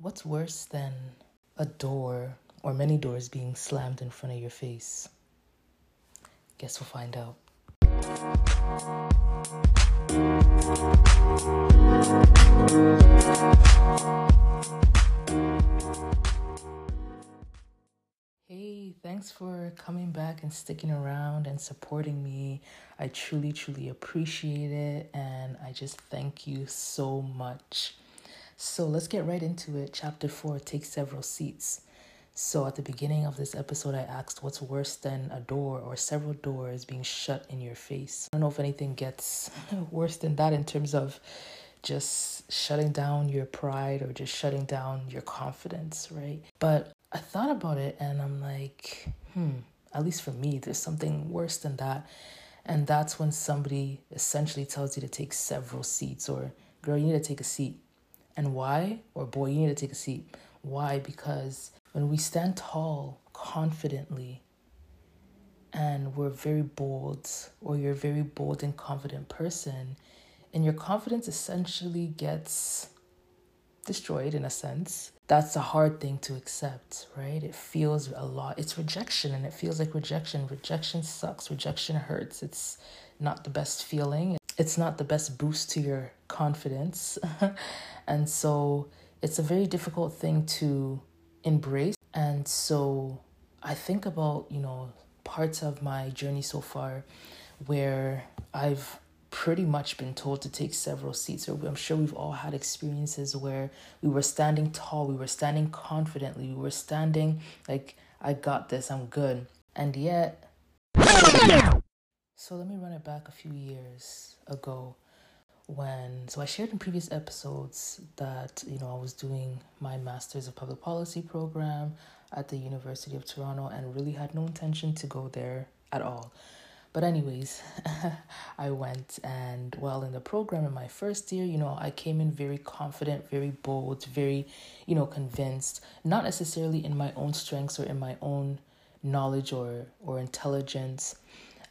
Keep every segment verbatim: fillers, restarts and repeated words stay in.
What's worse than a door or many doors being slammed in front of your face? Guess we'll find out. Hey, thanks for coming back and sticking around and supporting me. I truly, truly appreciate it, and I just thank you so much. So let's get right into it. Chapter four, Take Several Seats. So at the beginning of this episode, I asked what's worse than a door or several doors being shut in your face. I don't know if anything gets worse than that in terms of just shutting down your pride or just shutting down your confidence, right? But I thought about it and I'm like, hmm, at least for me, there's something worse than that. And that's when somebody essentially tells you to take several seats, or girl, you need to take a seat. And why? Or boy, you need to take a seat. Why? Because when we stand tall confidently and we're very bold, or you're a very bold and confident person, and your confidence essentially gets destroyed in a sense, that's a hard thing to accept, right? It feels a lot. It's rejection, and it feels like rejection. Rejection sucks. Rejection hurts. It's not the best feeling. It's not the best boost to your confidence. And so it's a very difficult thing to embrace. And so I think about, you know, parts of my journey so far where I've pretty much been told to take several seats, or I'm sure we've all had experiences where we were standing tall, we were standing confidently, we were standing like, I got this, I'm good. And yet, so let me run it back a few years ago when, so I shared in previous episodes that, you know, I was doing my Master's of Public Policy program at the University of Toronto and really had no intention to go there at all. But anyways, I went, and while in the program in my first year, you know, I came in very confident, very bold, very, you know, convinced, not necessarily in my own strengths or in my own knowledge or, or intelligence.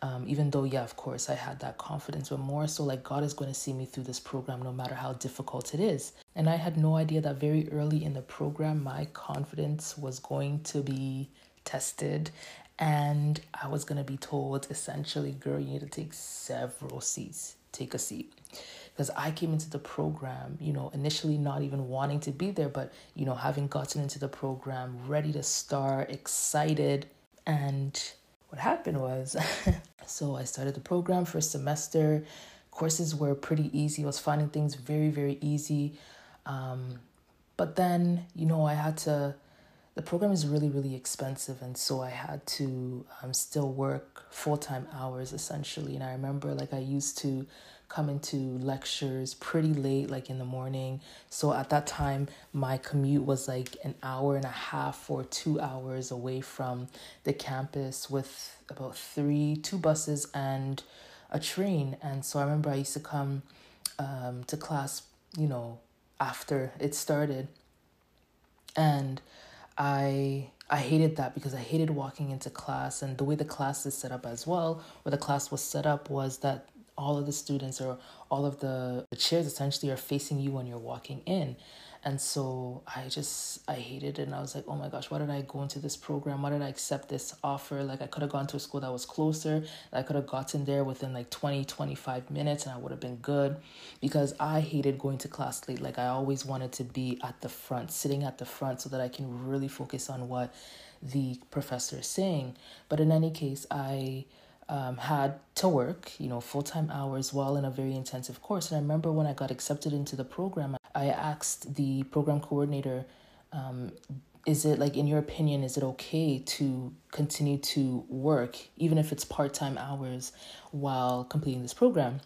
Um, even though, yeah, of course, I had that confidence, but more so like God is going to see me through this program no matter how difficult it is. And I had no idea that very early in the program, my confidence was going to be tested. And I was going to be told, essentially, girl, you need to take several seats. Take a seat. Because I came into the program, you know, initially not even wanting to be there, but, you know, having gotten into the program, ready to start, excited. And what happened was, so I started the program for a semester. Courses were pretty easy. I was finding things very, very easy. Um, but then, you know, I had to... The program is really, really expensive, and so I had to um, still work full-time hours, essentially. And I remember, like, I used to come into lectures pretty late, like, in the morning. So at that time, my commute was, like, an hour and a half or two hours away from the campus with about three, two buses and a train. And so I remember I used to come um, to class, you know, after it started. And I I hated that because I hated walking into class, and the way the class is set up as well, where the class was set up was that all of the students or all of the chairs essentially are facing you when you're walking in. And so I just, I hated it. And I was like, oh my gosh, why did I go into this program? Why did I accept this offer? Like, I could have gone to a school that was closer. I could have gotten there within like twenty, twenty-five minutes and I would have been good, because I hated going to class late. Like, I always wanted to be at the front, sitting at the front so that I can really focus on what the professor is saying. But in any case, I Um, had to work, you know, full-time hours while in a very intensive course. And I remember when I got accepted into the program, I asked the program coordinator, um, is it like, in your opinion, is it okay to continue to work, even if it's part-time hours, while completing this program?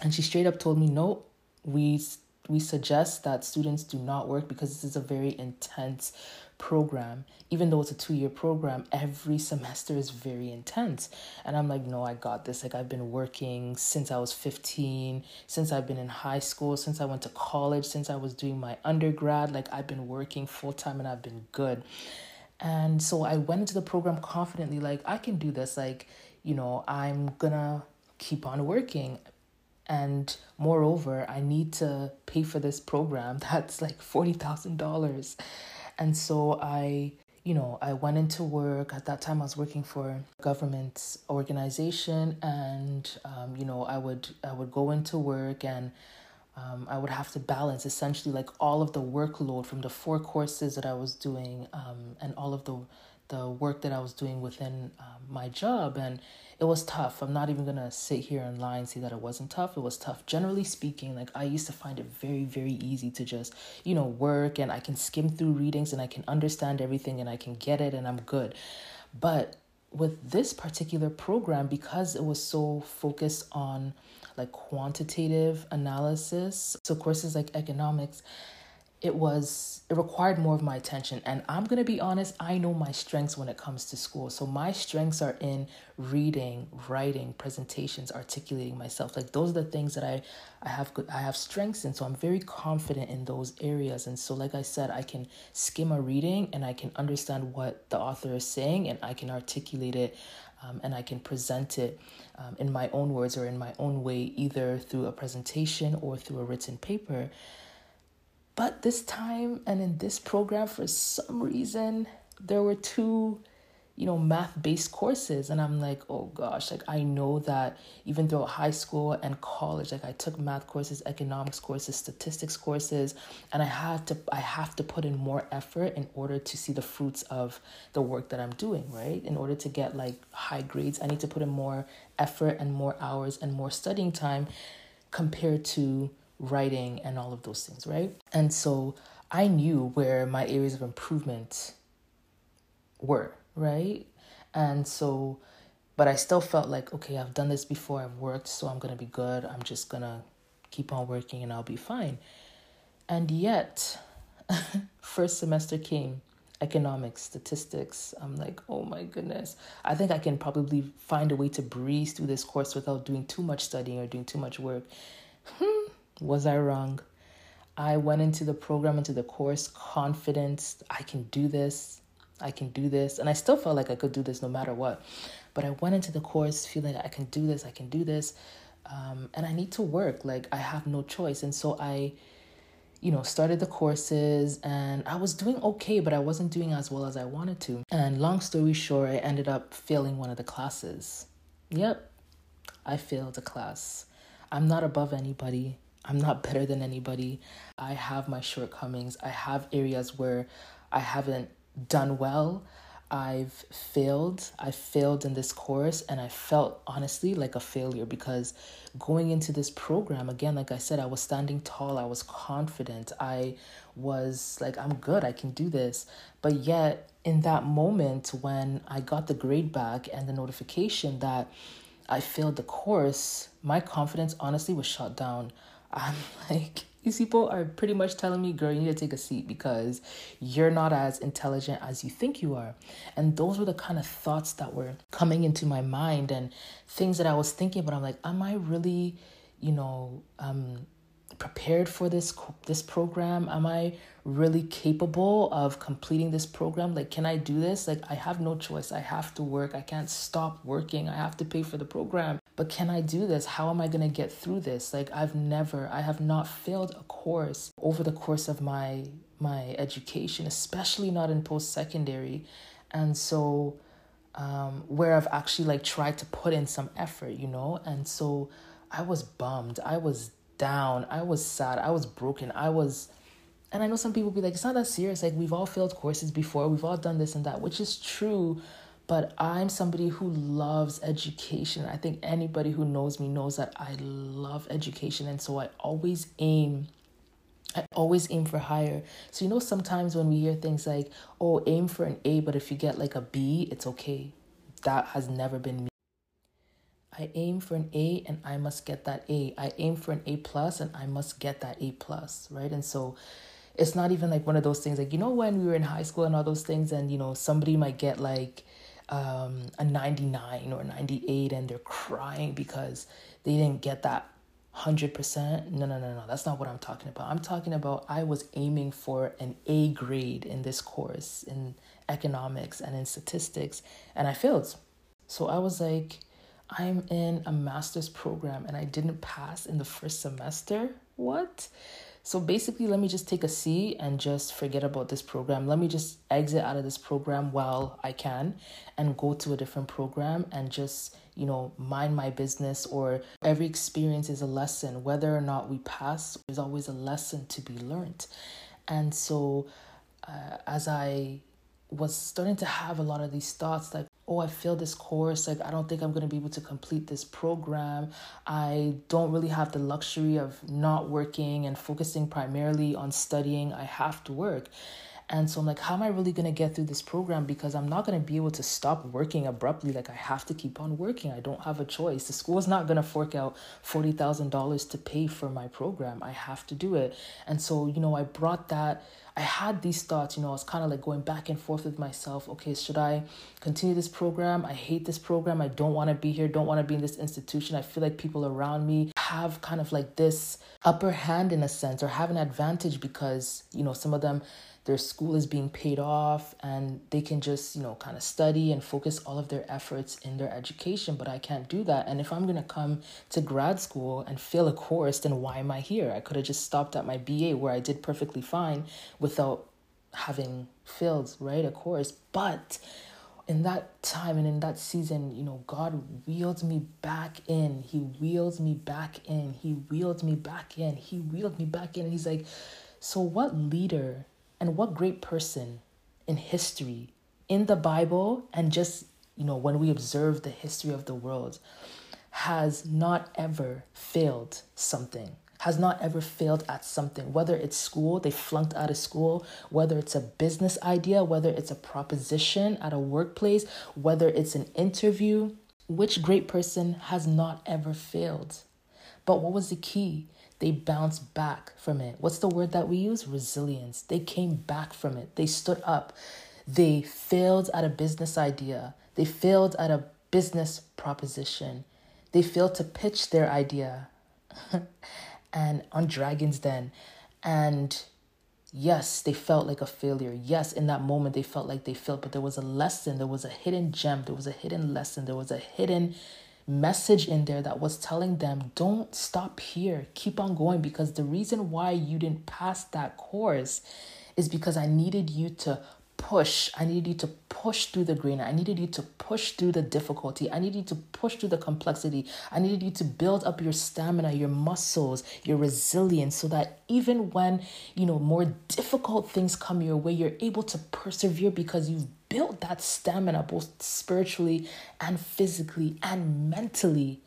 And she straight up told me, no, we we suggest that students do not work because this is a very intense program. Even though it's a two-year program, every semester is very intense. And I'm like, no, I got this. Like, I've been working since I was fifteen, since I've been in high school, since I went to college, since I was doing my undergrad. Like, I've been working full-time and I've been good. And so I went into the program confidently, like, I can do this. Like, you know, I'm gonna keep on working. And moreover, I need to pay for this program. That's like forty thousand dollars. And so I, you know, I went into work. At that time, I was working for a government organization. And, um, you know, I would I would go into work and um, I would have to balance essentially like all of the workload from the four courses that I was doing um, and all of the the work that I was doing within um, my job. And it was tough. I'm not even going to sit here and lie and say that it wasn't tough. It was tough. Generally speaking, like I used to find it very, very easy to just, you know, work, and I can skim through readings and I can understand everything and I can get it and I'm good. But with this particular program, because it was so focused on like quantitative analysis, so courses like economics, It was, it required more of my attention. And I'm going to be honest, I know my strengths when it comes to school. So my strengths are in reading, writing, presentations, articulating myself. Like those are the things that I, I have, I have strengths in. So I'm very confident in those areas. And so, like I said, I can skim a reading and I can understand what the author is saying and I can articulate it. Um, and I can present it um, in my own words or in my own way, either through a presentation or through a written paper. But this time and in this program, for some reason, there were two, you know, math-based courses. And I'm like, oh gosh, like I know that even throughout high school and college, like I took math courses, economics courses, statistics courses, and I had to, I have to put in more effort in order to see the fruits of the work that I'm doing, right? In order to get like high grades, I need to put in more effort and more hours and more studying time compared to writing and all of those things, right? And so I knew where my areas of improvement were, right? And so, but I still felt like, okay, I've done this before, I've worked, so I'm going to be good. I'm just going to keep on working and I'll be fine. And yet, first semester came, economics, statistics. I'm like, oh my goodness. I think I can probably find a way to breeze through this course without doing too much studying or doing too much work. Hmm. Was I wrong? I went into the program, into the course, confident. I can do this. I can do this. And I still felt like I could do this no matter what. But I went into the course feeling I can do this. I can do this. Um, and I need to work. Like I have no choice. And so I, you know, started the courses and I was doing okay, but I wasn't doing as well as I wanted to. And long story short, I ended up failing one of the classes. Yep. I failed a class. I'm not above anybody. I'm not better than anybody. I have my shortcomings. I have areas where I haven't done well. I've failed. I failed in this course and I felt honestly like a failure because going into this program, again, like I said, I was standing tall. I was confident. I was like, I'm good. I can do this. But yet in that moment when I got the grade back and the notification that I failed the course, my confidence honestly was shot down. I'm like, these people are pretty much telling me, girl, you need to take a seat because you're not as intelligent as you think you are. And those were the kind of thoughts that were coming into my mind and things that I was thinking about. I'm like, am I really, you know, um, prepared for this, this program? Am I really capable of completing this program? Like, can I do this? Like, I have no choice. I have to work. I can't stop working. I have to pay for the program. But can I do this? How am I going to get through this? Like I've never, I have not failed a course over the course of my my education, especially not in post-secondary. And so um, where I've actually like tried to put in some effort, you know? And so I was bummed. I was down. I was sad. I was broken. I was, and I know some people be like, it's not that serious. Like we've all failed courses before. We've all done this and that, which is true. But I'm somebody who loves education. I think anybody who knows me knows that I love education. And so I always aim, I always aim for higher. So, you know, sometimes when we hear things like, oh, aim for an A, but if you get like a B, it's okay. That has never been me. I aim for an A and I must get that A. I aim for an A plus and I must get that A plus, right? And so it's not even like one of those things like, you know, when we were in high school and all those things and, you know, somebody might get like, um a ninety-nine or ninety-eight and they're crying because they didn't get that one hundred percent. No, no, no, no. That's not what I'm talking about. I'm talking about I was aiming for an A grade in this course in economics and in statistics and I failed. So I was like, I'm in a master's program and I didn't pass in the first semester. What? So basically, let me just take a C and just forget about this program. Let me just exit out of this program while I can and go to a different program and just, you know, mind my business. Or every experience is a lesson. Whether or not we pass, there's always a lesson to be learned. And so uh, as I was starting to have a lot of these thoughts like, oh, I failed this course. Like, I don't think I'm going to be able to complete this program. I don't really have the luxury of not working and focusing primarily on studying. I have to work. And so I'm like, how am I really going to get through this program? Because I'm not going to be able to stop working abruptly. Like, I have to keep on working. I don't have a choice. The school is not going to fork out forty thousand dollars to pay for my program. I have to do it. And so, you know, I brought that. I had these thoughts, you know, I was kind of like going back and forth with myself. Okay, should I continue this program? I hate this program. I don't want to be here. Don't want to be in this institution. I feel like people around me have kind of like this upper hand in a sense, or have an advantage because, you know, some of them, their school is being paid off and they can just, you know, kind of study and focus all of their efforts in their education. But I can't do that. And if I'm going to come to grad school and fail a course, then why am I here? I could have just stopped at my B A where I did perfectly fine without having failed, right, a course. But in that time and in that season, you know, God wheeled me back in. He wheeled me back in. He wheeled me back in. He wheeled me back in. And he's like, so what leader and what great person in history, in the Bible, and just, you know, when we observe the history of the world, has not ever failed something, has not ever failed at something, whether it's school, they flunked out of school, whether it's a business idea, whether it's a proposition at a workplace, whether it's an interview. Which great person has not ever failed? But what was the key? They bounced back from it. What's the word that we use? Resilience. They came back from it. They stood up. They failed at a business idea. They failed at a business proposition. They failed to pitch their idea and on Dragon's Den. And yes, they felt like a failure. Yes, in that moment, they felt like they failed. But there was a lesson. There was a hidden gem. There was a hidden lesson. There was a hidden message in there that was telling them, don't stop here, keep on going, because the reason why you didn't pass that course is because I needed you to push. I needed you to push through the grain. I needed you to push through the difficulty. I needed you to push through the complexity. I needed you to build up your stamina, your muscles, your resilience, so that even when, you know, more difficult things come your way, you're able to persevere because you've build that stamina both spiritually and physically and mentally,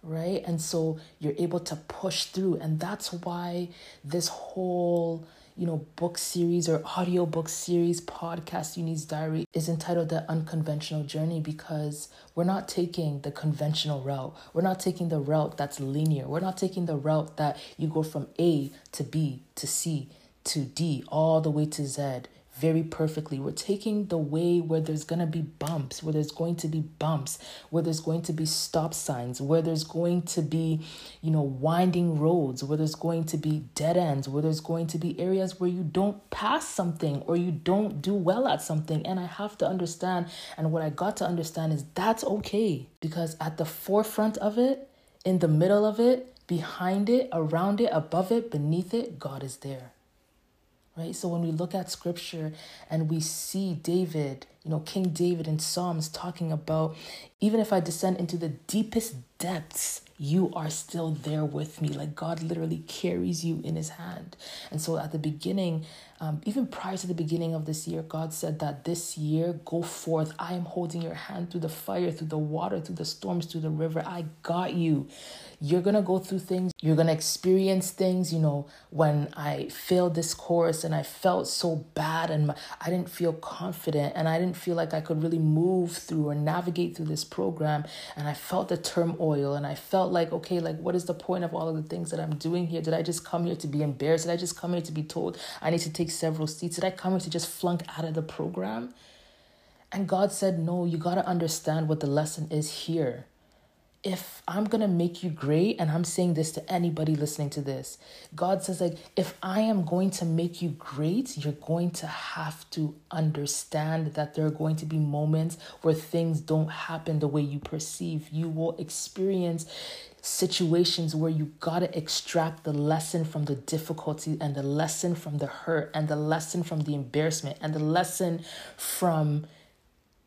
right? And so you're able to push through. And that's why this whole, you know, book series or audiobook series, podcast, Uni's Diary, is entitled The Unconventional Journey, because we're not taking the conventional route. We're not taking the route that's linear. We're not taking the route that you go from A to B to C to D all the way to Z. Very perfectly. We're taking the way where there's going to be bumps, where there's going to be bumps, where there's going to be stop signs, where there's going to be, you know, winding roads, where there's going to be dead ends, where there's going to be areas where you don't pass something or you don't do well at something. And I have to understand, and what I got to understand is that's okay, because at the forefront of it, in the middle of it, behind it, around it, above it, beneath it, God is there. Right? So when we look at scripture and we see David, you know, King David in Psalms talking about, even if I descend into the deepest depths, you are still there with me. Like, God literally carries you in his hand. And so at the beginning, um, even prior to the beginning of this year, God said that this year, go forth. I am holding your hand through the fire, through the water, through the storms, through the river. I got you. You're going to go through things. You're going to experience things. You know, when I failed this course and I felt so bad and my, I didn't feel confident and I didn't feel like I could really move through or navigate through this program. And I felt the turmoil and I felt like, okay, like, what is the point of all of the things that I'm doing here? Did I just come here to be embarrassed? Did I just come here to be told I need to take several seats? Did I come here to just flunk out of the program? And God said, no, you got to understand what the lesson is here. if I'm going to make you great, and I'm saying this to anybody listening to this, God says, like, if I am going to make you great, you're going to have to understand that there are going to be moments where things don't happen the way you perceive. You will experience situations where you got to extract the lesson from the difficulty, and the lesson from the hurt, and the lesson from the embarrassment, and the lesson from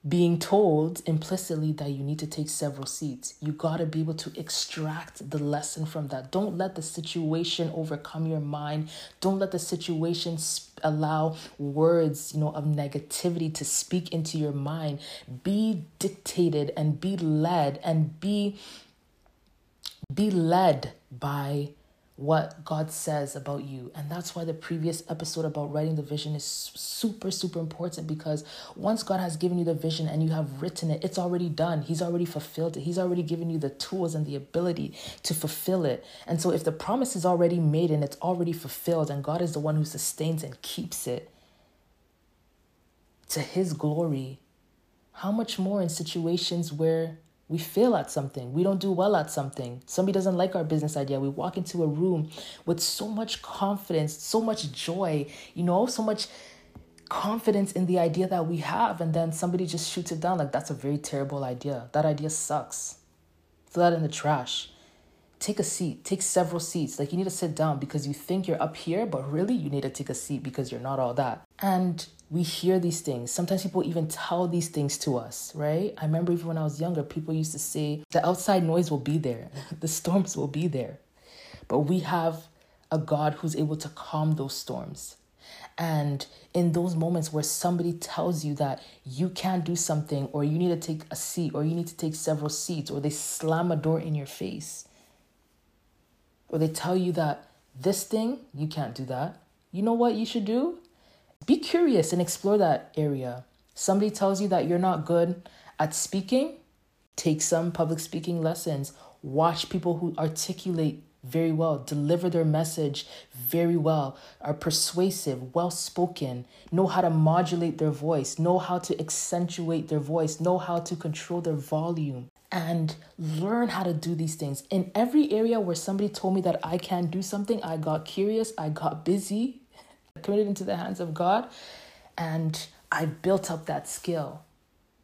being told implicitly that you need to take several seats. You got to be able to extract the lesson from that. Don't let the situation overcome your mind. Don't let the situation sp- allow words, you know, of negativity to speak into your mind. Be dictated and be led and be, be led by what God says about you. And that's why the previous episode about writing the vision is super, super important, because once God has given you the vision and you have written it, it's already done. He's already fulfilled it. He's already given you the tools and the ability to fulfill it. And so if the promise is already made and it's already fulfilled, and God is the one who sustains and keeps it to his glory, how much more in situations where we fail at something, we don't do well at something, somebody doesn't like our business idea, we walk into a room with so much confidence, so much joy, you know, so much confidence in the idea that we have, and then somebody just shoots it down like, that's a very terrible idea. That idea sucks. Throw that in the trash. Take a seat. Take several seats. Like, you need to sit down because you think you're up here, but really you need to take a seat because you're not all that. And we hear these things. Sometimes people even tell these things to us, right? I remember even when I was younger, people used to say, the outside noise will be there. The storms will be there. But we have a God who's able to calm those storms. And in those moments where somebody tells you that you can't do something, or you need to take a seat, or you need to take several seats, or they slam a door in your face, or they tell you that this thing, you can't do that. You know what you should do? Be curious and explore that area. Somebody tells you that you're not good at speaking, take some public speaking lessons. Watch people who articulate very well, deliver their message very well, are persuasive, well-spoken, know how to modulate their voice, know how to accentuate their voice, know how to control their volume. And learn how to do these things. In every area where somebody told me that I can do something, I got curious, I got busy, committed into the hands of God, and I built up that skill,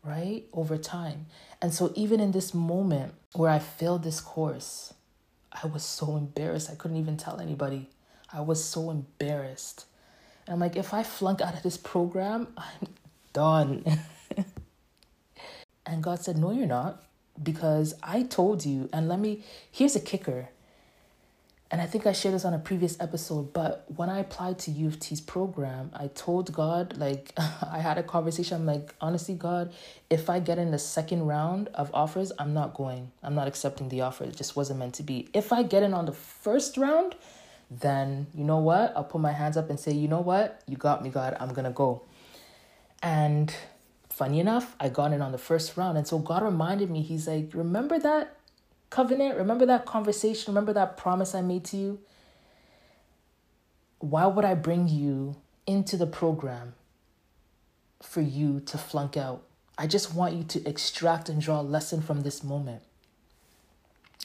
right, over time. And so even in this moment where I failed this course, I was so embarrassed. I couldn't even tell anybody. I was so embarrassed. And I'm like, if I flunk out of this program, I'm done. And God said, no, you're not. Because I told you, and let me, here's a kicker. And I think I shared this on a previous episode, but when I applied to U of T's program, I told God, like, I had a conversation. I'm like, honestly, God, if I get in the second round of offers, I'm not going. I'm not accepting the offer. It just wasn't meant to be. If I get in on the first round, then you know what? I'll put my hands up and say, you know what? You got me, God. I'm going to go. And funny enough, I got in on the first round. And so God reminded me, he's like, remember that covenant? Remember that conversation? Remember that promise I made to you? Why would I bring you into the program for you to flunk out? I just want you to extract and draw a lesson from this moment.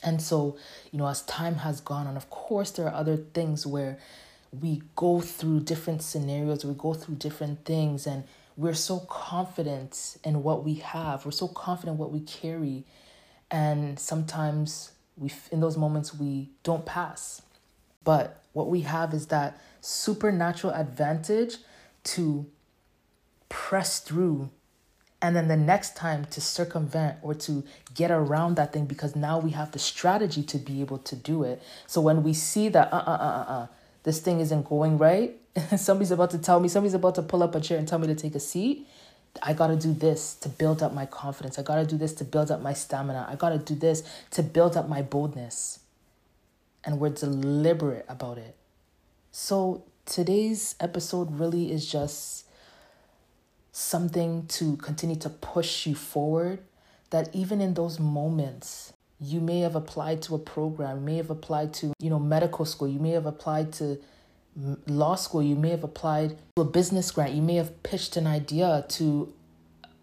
And so, you know, as time has gone on, of course, there are other things where we go through different scenarios, we go through different things, and we're so confident in what we have. We're so confident what we carry. And sometimes we, in those moments, we don't pass. But what we have is that supernatural advantage to press through, and then the next time to circumvent or to get around that thing, because now we have the strategy to be able to do it. So when we see that, uh-uh-uh-uh-uh, this thing isn't going right, somebody's about to tell me, somebody's about to pull up a chair and tell me to take a seat, I got to do this to build up my confidence. I got to do this to build up my stamina. I got to do this to build up my boldness. And we're deliberate about it. So today's episode really is just something to continue to push you forward, that even in those moments, you may have applied to a program, you may have applied to, you know, medical school, you may have applied to law school, you may have applied to a business grant, you may have pitched an idea to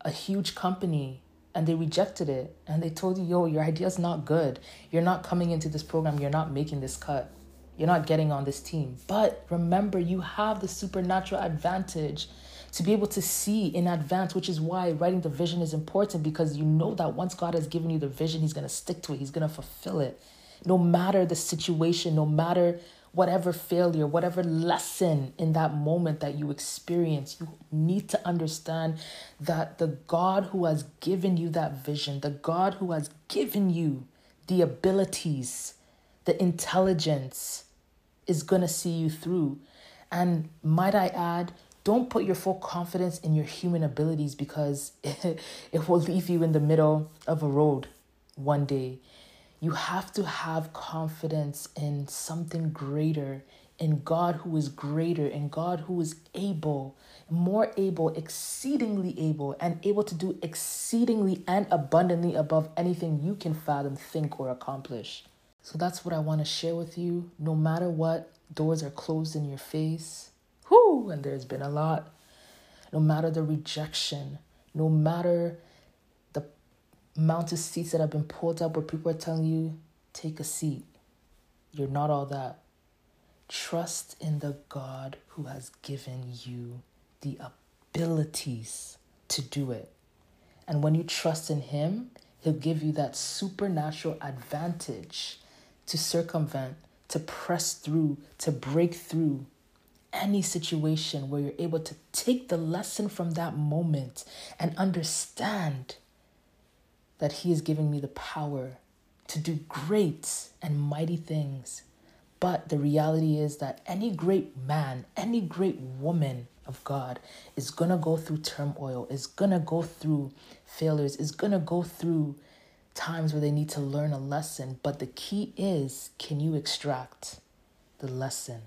a huge company and they rejected it. And they told you, yo, your idea's not good. You're not coming into this program. You're not making this cut. You're not getting on this team. But remember, you have the supernatural advantage to be able to see in advance, which is why writing the vision is important, because you know that once God has given you the vision, he's going to stick to it. He's going to fulfill it. No matter the situation, no matter whatever failure, whatever lesson in that moment that you experience, you need to understand that the God who has given you that vision, the God who has given you the abilities, the intelligence, is going to see you through. And might I add, don't put your full confidence in your human abilities, because it, it will leave you in the middle of a road one day. You have to have confidence in something greater, in God who is greater, in God who is able, more able, exceedingly able, and able to do exceedingly and abundantly above anything you can fathom, think, or accomplish. So that's what I want to share with you. No matter what, doors are closed in your face. Whoo, and there's been a lot. No matter the rejection, no matter amount of seats that have been pulled up where people are telling you, take a seat. You're not all that. Trust in the God who has given you the abilities to do it. And when you trust in him, he'll give you that supernatural advantage to circumvent, to press through, to break through any situation where you're able to take the lesson from that moment and understand that he is giving me the power to do great and mighty things. But the reality is that any great man, any great woman of God is going to go through turmoil, is going to go through failures, is going to go through times where they need to learn a lesson. But the key is, can you extract the lesson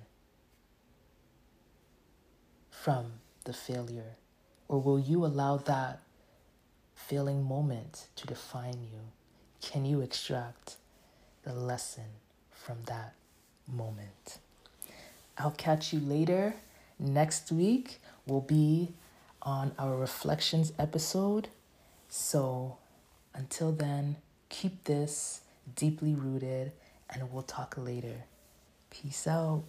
from the failure? Or will you allow that failing moment to define you? Can you extract the lesson from that moment? I'll catch you later. Next week will be on our reflections episode. So until then, keep this deeply rooted and we'll talk later. Peace out.